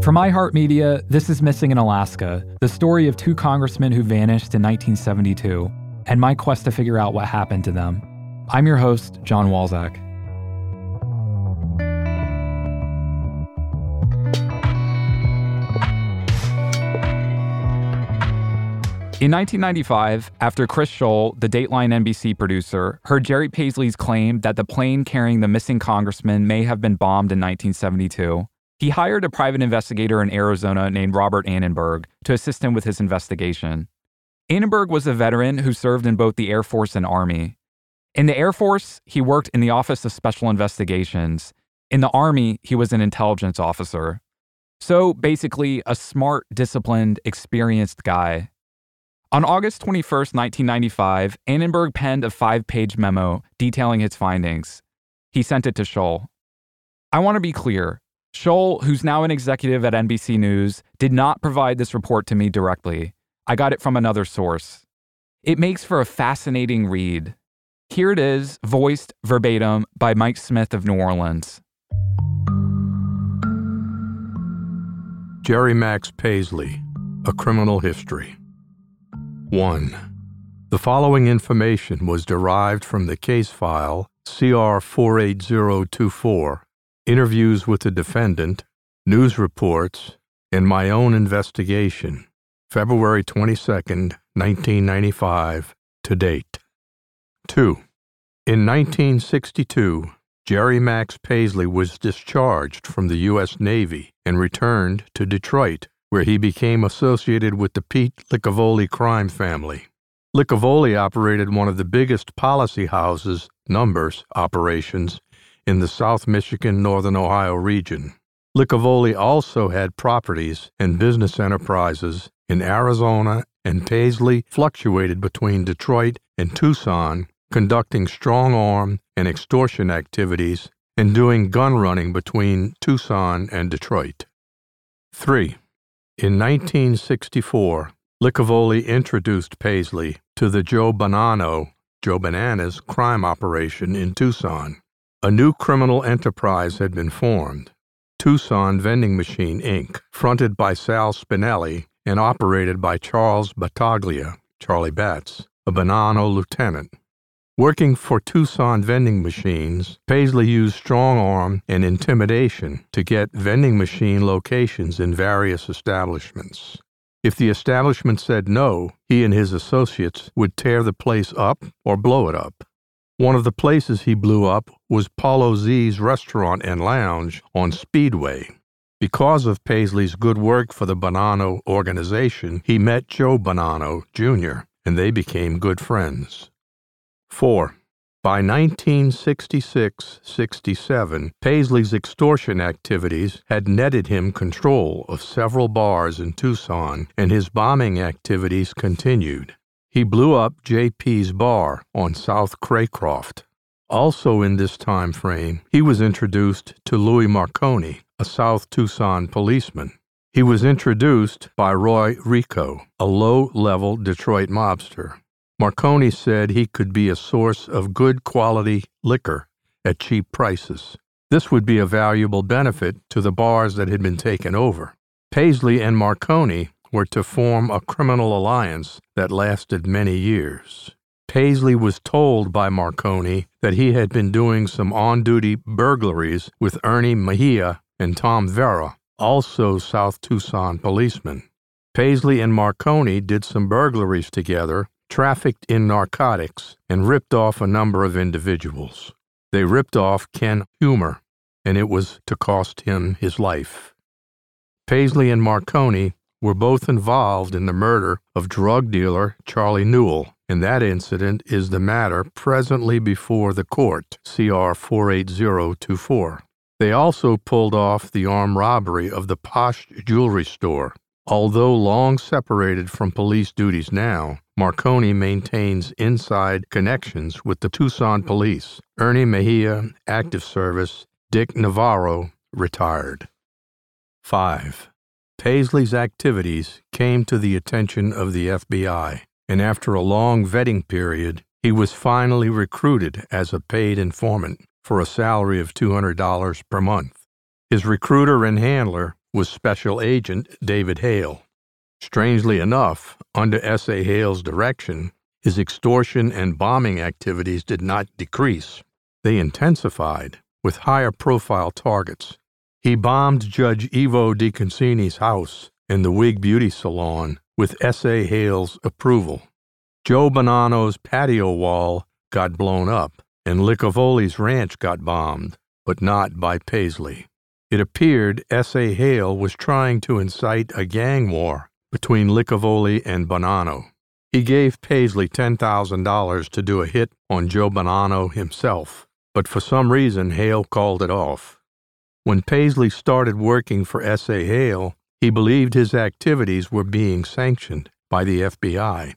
From iHeartMedia, this is Missing in Alaska, the story of two congressmen who vanished in 1972, and my quest to figure out what happened to them. I'm your host, John Walczak. In 1995, after Chris Scholl, the Dateline NBC producer, heard Jerry Paisley's claim that the plane carrying the missing congressman may have been bombed in 1972, he hired a private investigator in Arizona named Robert Annenberg to assist him with his investigation. Annenberg was a veteran who served in both the Air Force and Army. In the Air Force, he worked in the Office of Special Investigations. In the Army, he was an intelligence officer. So basically, a smart, disciplined, experienced guy. On August 21st, 1995, Annenberg penned a 5-page memo detailing his findings. He sent it to Scholl. I want to be clear. Scholl, who's now an executive at NBC News, did not provide this report to me directly. I got it from another source. It makes for a fascinating read. Here it is, voiced verbatim by Mike Smith of New Orleans. Jerry Max Paisley, A Criminal History. 1. The following information was derived from the case file CR 48024, interviews with the defendant, news reports, and my own investigation, February 22, 1995, to date. 2. In 1962, Jerry Max Paisley was discharged from the U.S. Navy and returned to Detroit, where he became associated with the Pete Licavoli crime family. Licavoli operated one of the biggest policy houses, numbers, operations in the South Michigan, Northern Ohio region. Licavoli also had properties and business enterprises in Arizona, and Paisley fluctuated between Detroit and Tucson, conducting strong-arm and extortion activities and doing gun running between Tucson and Detroit. 3. In 1964, Licavoli introduced Paisley to the Joe Bonanno, Joe Bananas, crime operation in Tucson. A new criminal enterprise had been formed, Tucson Vending Machine, Inc., fronted by Sal Spinelli and operated by Charles Battaglia, Charlie Betts, a Bonanno lieutenant. Working for Tucson Vending Machines, Paisley used strong arm and intimidation to get vending machine locations in various establishments. If the establishment said no, he and his associates would tear the place up or blow it up. One of the places he blew up was Paulo Z's Restaurant and Lounge on Speedway. Because of Paisley's good work for the Bonanno organization, he met Joe Bonanno, Jr., and they became good friends. 4. By 1966-67, Paisley's extortion activities had netted him control of several bars in Tucson, and his bombing activities continued. He blew up J.P.'s bar on South Craycroft. Also in this time frame, he was introduced to Louis Marconi, a South Tucson policeman. He was introduced by Roy Rico, a low-level Detroit mobster. Marconi said he could be a source of good quality liquor at cheap prices. This would be a valuable benefit to the bars that had been taken over. Paisley and Marconi were to form a criminal alliance that lasted many years. Paisley was told by Marconi that he had been doing some on-duty burglaries with Ernie Mejia and Tom Vera, also South Tucson policemen. Paisley and Marconi did some burglaries together, trafficked in narcotics, and ripped off a number of individuals. They ripped off Ken Humer, and it was to cost him his life. Paisley and Marconi were both involved in the murder of drug dealer Charlie Newell, and that incident is the matter presently before the court, CR 48024. They also pulled off the armed robbery of the Posh jewelry store. Although long separated from police duties now, Marconi maintains inside connections with the Tucson police. Ernie Mejia, active service. Dick Navarro, retired. 5. Paisley's activities came to the attention of the FBI, and after a long vetting period, he was finally recruited as a paid informant for a salary of $200 per month. His recruiter and handler was Special Agent David Hale. Strangely enough, under S.A. Hale's direction, his extortion and bombing activities did not decrease. They intensified with higher-profile targets. He bombed Judge Ivo DeConcini's house and the Whig Beauty Salon with S.A. Hale's approval. Joe Bonanno's patio wall got blown up, and Licavoli's ranch got bombed, but not by Paisley. It appeared S.A. Hale was trying to incite a gang war between Licavoli and Bonanno. He gave Paisley $10,000 to do a hit on Joe Bonanno himself, but for some reason Hale called it off. When Paisley started working for S.A. Hale, he believed his activities were being sanctioned by the FBI.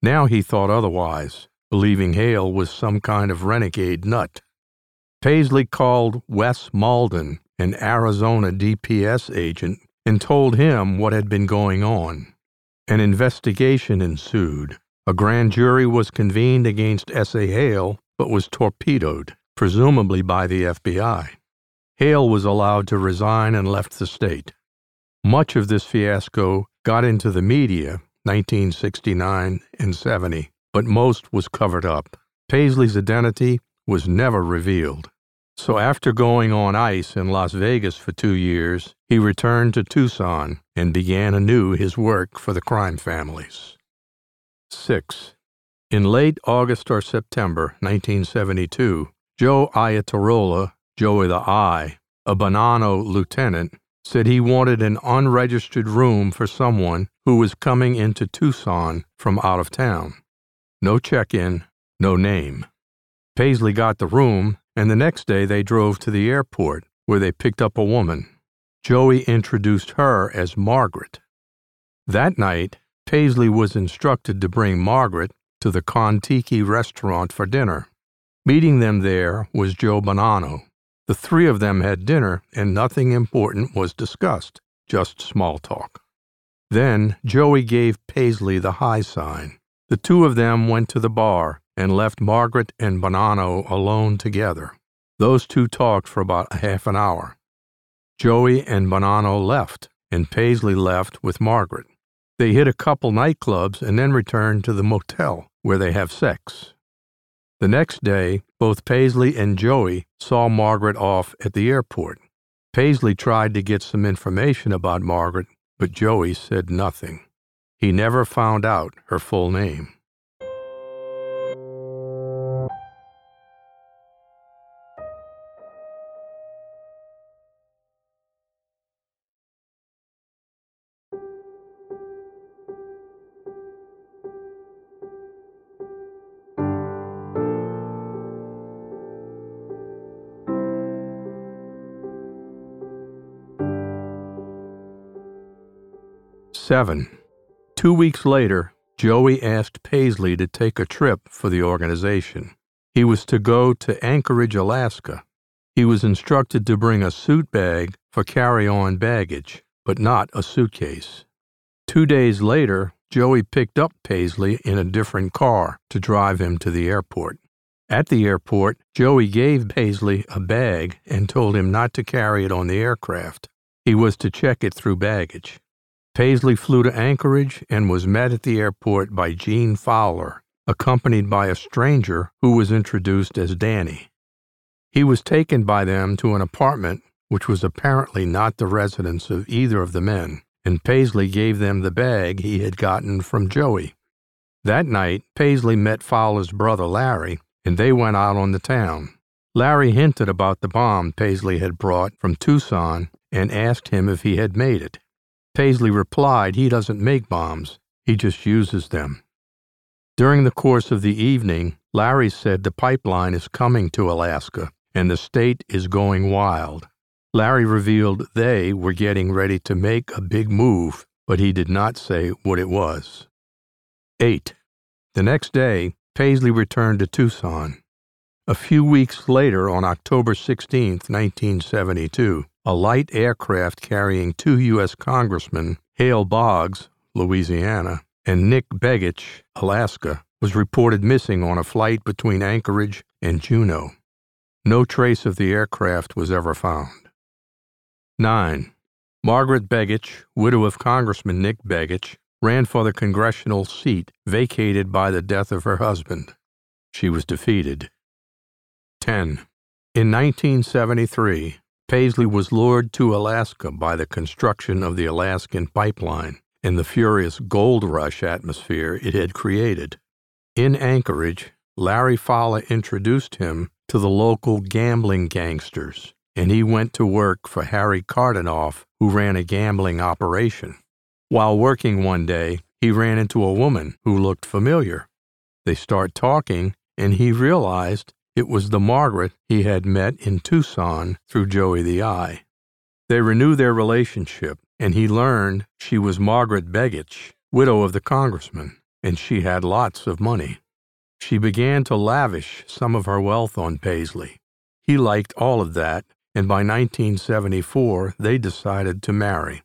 Now he thought otherwise, believing Hale was some kind of renegade nut. Paisley called Wes Malden, an Arizona DPS agent, and told him what had been going on. An investigation ensued. A grand jury was convened against S.A. Hale, but was torpedoed, presumably by the FBI. Hale was allowed to resign and left the state. Much of this fiasco got into the media, 1969 and 70, but most was covered up. Paisley's identity was never revealed. So after going on ice in Las Vegas for 2 years, he returned to Tucson and began anew his work for the crime families. 6. In late August or September 1972, Joe Iatarola, Joey the I, a Bonanno lieutenant, said he wanted an unregistered room for someone who was coming into Tucson from out of town. No check-in, no name. Paisley got the room, and the next day they drove to the airport, where they picked up a woman. Joey introduced her as Margaret. That night, Paisley was instructed to bring Margaret to the Kon-Tiki restaurant for dinner. Meeting them there was Joe Bonanno. The three of them had dinner, and nothing important was discussed, just small talk. Then Joey gave Paisley the high sign. The two of them went to the bar and left Margaret and Bonanno alone together. Those two talked for about a half an hour. Joey and Bonanno left, and Paisley left with Margaret. They hit a couple nightclubs and then returned to the motel, where they have sex. The next day, both Paisley and Joey saw Margaret off at the airport. Paisley tried to get some information about Margaret, but Joey said nothing. He never found out her full name. Seven. 2 weeks later, Joey asked Paisley to take a trip for the organization. He was to go to Anchorage, Alaska. He was instructed to bring a suit bag for carry-on baggage, but not a suitcase. 2 days later, Joey picked up Paisley in a different car to drive him to the airport. At the airport, Joey gave Paisley a bag and told him not to carry it on the aircraft. He was to check it through baggage. Paisley flew to Anchorage and was met at the airport by Gene Fowler, accompanied by a stranger who was introduced as Danny. He was taken by them to an apartment which was apparently not the residence of either of the men, and Paisley gave them the bag he had gotten from Joey. That night, Paisley met Fowler's brother Larry, and they went out on the town. Larry hinted about the bomb Paisley had brought from Tucson and asked him if he had made it. Paisley replied he doesn't make bombs, he just uses them. During the course of the evening, Larry said the pipeline is coming to Alaska and the state is going wild. Larry revealed they were getting ready to make a big move, but he did not say what it was. 8. The next day, Paisley returned to Tucson. A few weeks later, on October 16, 1972, a light aircraft carrying two U.S. Congressmen, Hale Boggs, Louisiana, and Nick Begich, Alaska, was reported missing on a flight between Anchorage and Juneau. No trace of the aircraft was ever found. 9. Margaret Begich, widow of Congressman Nick Begich, ran for the congressional seat vacated by the death of her husband. She was defeated. 10. In 1973, Paisley was lured to Alaska by the construction of the Alaskan pipeline and the furious gold rush atmosphere it had created. In Anchorage, Larry Fowler introduced him to the local gambling gangsters, and he went to work for Harry Cardinoff, who ran a gambling operation. While working one day, he ran into a woman who looked familiar. They start talking, and he realized it was the Margaret he had met in Tucson through Joey the I. They renew their relationship, and he learned she was Margaret Begich, widow of the congressman, and she had lots of money. She began to lavish some of her wealth on Paisley. He liked all of that, and by 1974, they decided to marry.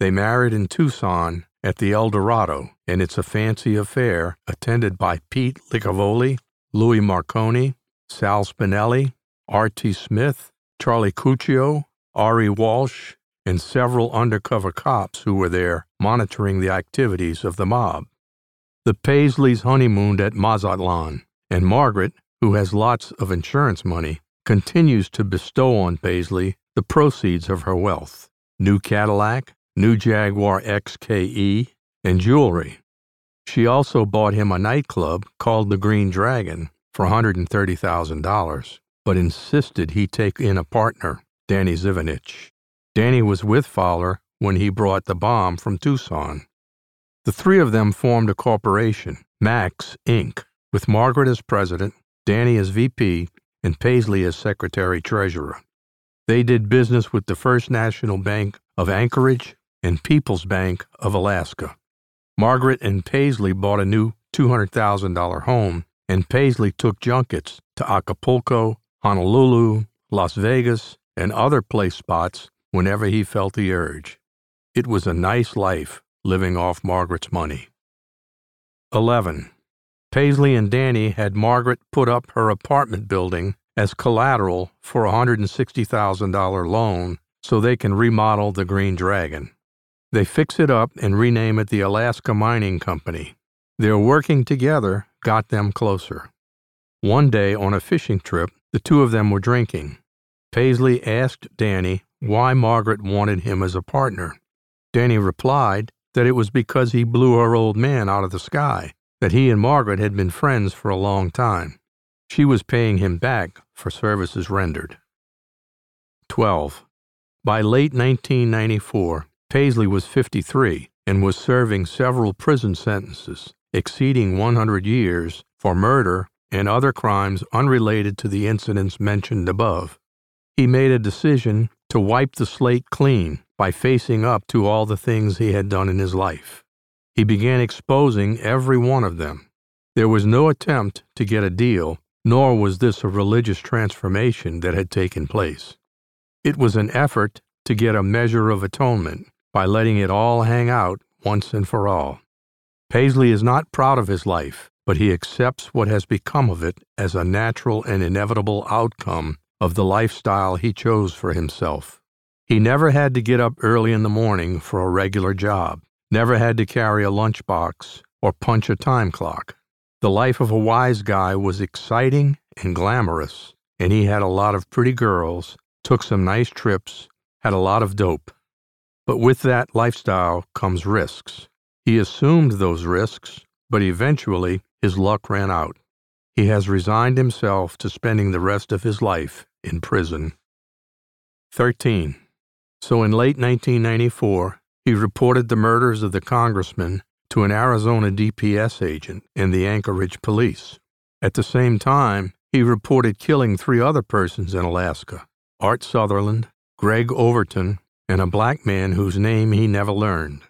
They married in Tucson at the El Dorado, and it's a fancy affair attended by Pete Licavoli, Louis Marconi, Sal Spinelli, R.T. Smith, Charlie Cuccio, Ari Walsh, and several undercover cops who were there monitoring the activities of the mob. The Paisleys honeymooned at Mazatlan, and Margaret, who has lots of insurance money, continues to bestow on Paisley the proceeds of her wealth: new Cadillac, new Jaguar XKE, and jewelry. She also bought him a nightclub called the Green Dragon for $130,000, but insisted he take in a partner, Danny Zivinich. Danny was with Fowler when he brought the bomb from Tucson. The three of them formed a corporation, Max, Inc., with Margaret as president, Danny as VP, and Paisley as secretary-treasurer. They did business with the First National Bank of Anchorage and People's Bank of Alaska. Margaret and Paisley bought a new $200,000 home, and Paisley took junkets to Acapulco, Honolulu, Las Vegas, and other place spots whenever he felt the urge. It was a nice life living off Margaret's money. 11. Paisley and Danny had Margaret put up her apartment building as collateral for a $160,000 loan so they can remodel the Green Dragon. They fix it up and rename it the Alaska Mining Company. Their working together got them closer. One day on a fishing trip, the two of them were drinking. Paisley asked Danny why Margaret wanted him as a partner. Danny replied that it was because he blew her old man out of the sky, that he and Margaret had been friends for a long time. She was paying him back for services rendered. 12. By late 1994, Paisley was 53 and was serving several prison sentences, exceeding 100 years, for murder and other crimes unrelated to the incidents mentioned above. He made a decision to wipe the slate clean by facing up to all the things he had done in his life. He began exposing every one of them. There was no attempt to get a deal, nor was this a religious transformation that had taken place. It was an effort to get a measure of atonement by letting it all hang out once and for all. Paisley is not proud of his life, but he accepts what has become of it as a natural and inevitable outcome of the lifestyle he chose for himself. He never had to get up early in the morning for a regular job, never had to carry a lunchbox or punch a time clock. The life of a wise guy was exciting and glamorous, and he had a lot of pretty girls, took some nice trips, had a lot of dope. But with that lifestyle comes risks. He assumed those risks, but eventually his luck ran out. He has resigned himself to spending the rest of his life in prison. 13. So in late 1994, he reported the murders of the congressman to an Arizona DPS agent and the Anchorage police. At the same time, he reported killing three other persons in Alaska: Art Sutherland, Greg Overton, and a black man whose name he never learned.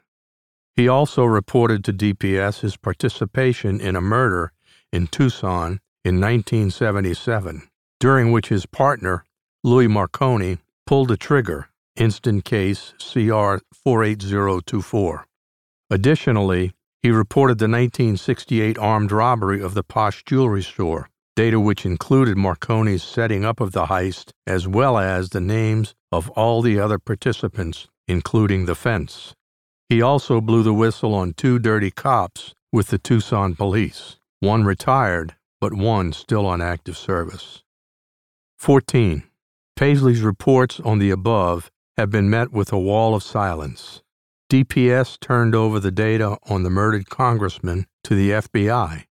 He also reported to DPS his participation in a murder in Tucson in 1977, during which his partner, Louis Marconi, pulled the trigger, instant case CR 48024. Additionally, he reported the 1968 armed robbery of the Posh jewelry store, data which included Marconi's setting up of the heist as well as the names of all the other participants, including the fence. He also blew the whistle on two dirty cops with the Tucson police, one retired, but one still on active service. 14. Paisley's reports on the above have been met with a wall of silence. DPS turned over the data on the murdered congressman to the FBI.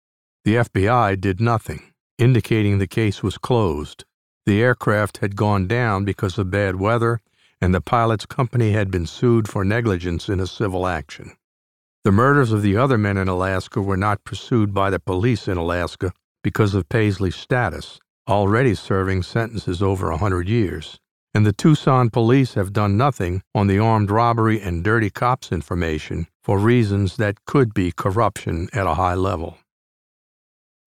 The FBI did nothing, indicating the case was closed. The aircraft had gone down because of bad weather, and the pilot's company had been sued for negligence in a civil action. The murders of the other men in Alaska were not pursued by the police in Alaska because of Paisley's status, already serving sentences over 100 years, and the Tucson police have done nothing on the armed robbery and dirty cops information for reasons that could be corruption at a high level.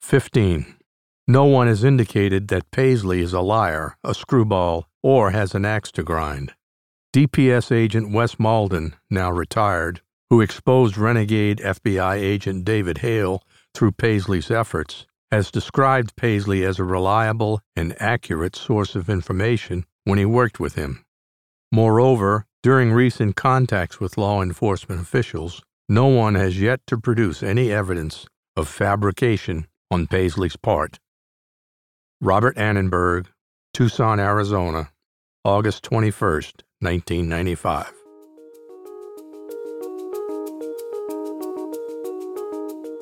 15. No one has indicated that Paisley is a liar, a screwball, or has an axe to grind. DPS agent Wes Malden, now retired, who exposed renegade FBI agent David Hale through Paisley's efforts, has described Paisley as a reliable and accurate source of information when he worked with him. Moreover, during recent contacts with law enforcement officials, no one has yet to produce any evidence of fabrication on Paisley's part. Robert Annenberg, Tucson, Arizona, August 21st, 1995.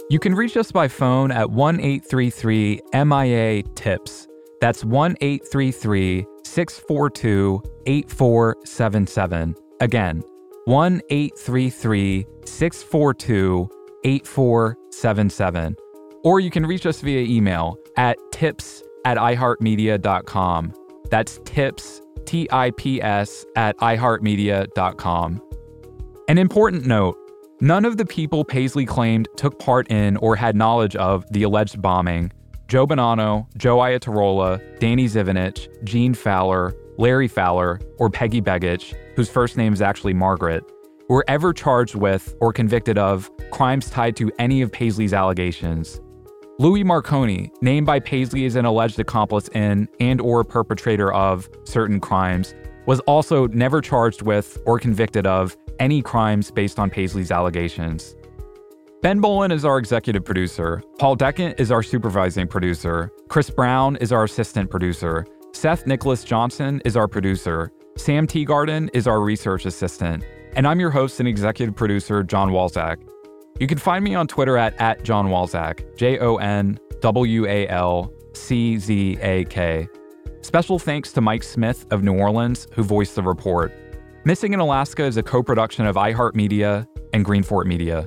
You can reach us by phone at 1-833-MIA-TIPS. That's 1-833-642-8477. Again, 1-833-642-8477. Or you can reach us via email at tips@iheartmedia.com. That's tips, TIPS, @iheartmedia.com. An important note: none of the people Paisley claimed took part in or had knowledge of the alleged bombing — Joe Bonanno, Joe Iatarola, Danny Zivinich, Gene Fowler, Larry Fowler, or Peggy Begich, whose first name is actually Margaret — were ever charged with or convicted of crimes tied to any of Paisley's allegations. Louis Marconi, named by Paisley as an alleged accomplice in and/or perpetrator of certain crimes, was also never charged with or convicted of any crimes based on Paisley's allegations. Ben Bolin is our executive producer. Paul Deckant is our supervising producer. Chris Brown is our assistant producer. Seth Nicholas Johnson is our producer. Sam Teagarden is our research assistant. And I'm your host and executive producer, John Walczak. You can find me on Twitter at John Walczak, JONWALCZAK. Special thanks to Mike Smith of New Orleans, who voiced the report. Missing in Alaska is a co-production of iHeartMedia and Greenfort Media.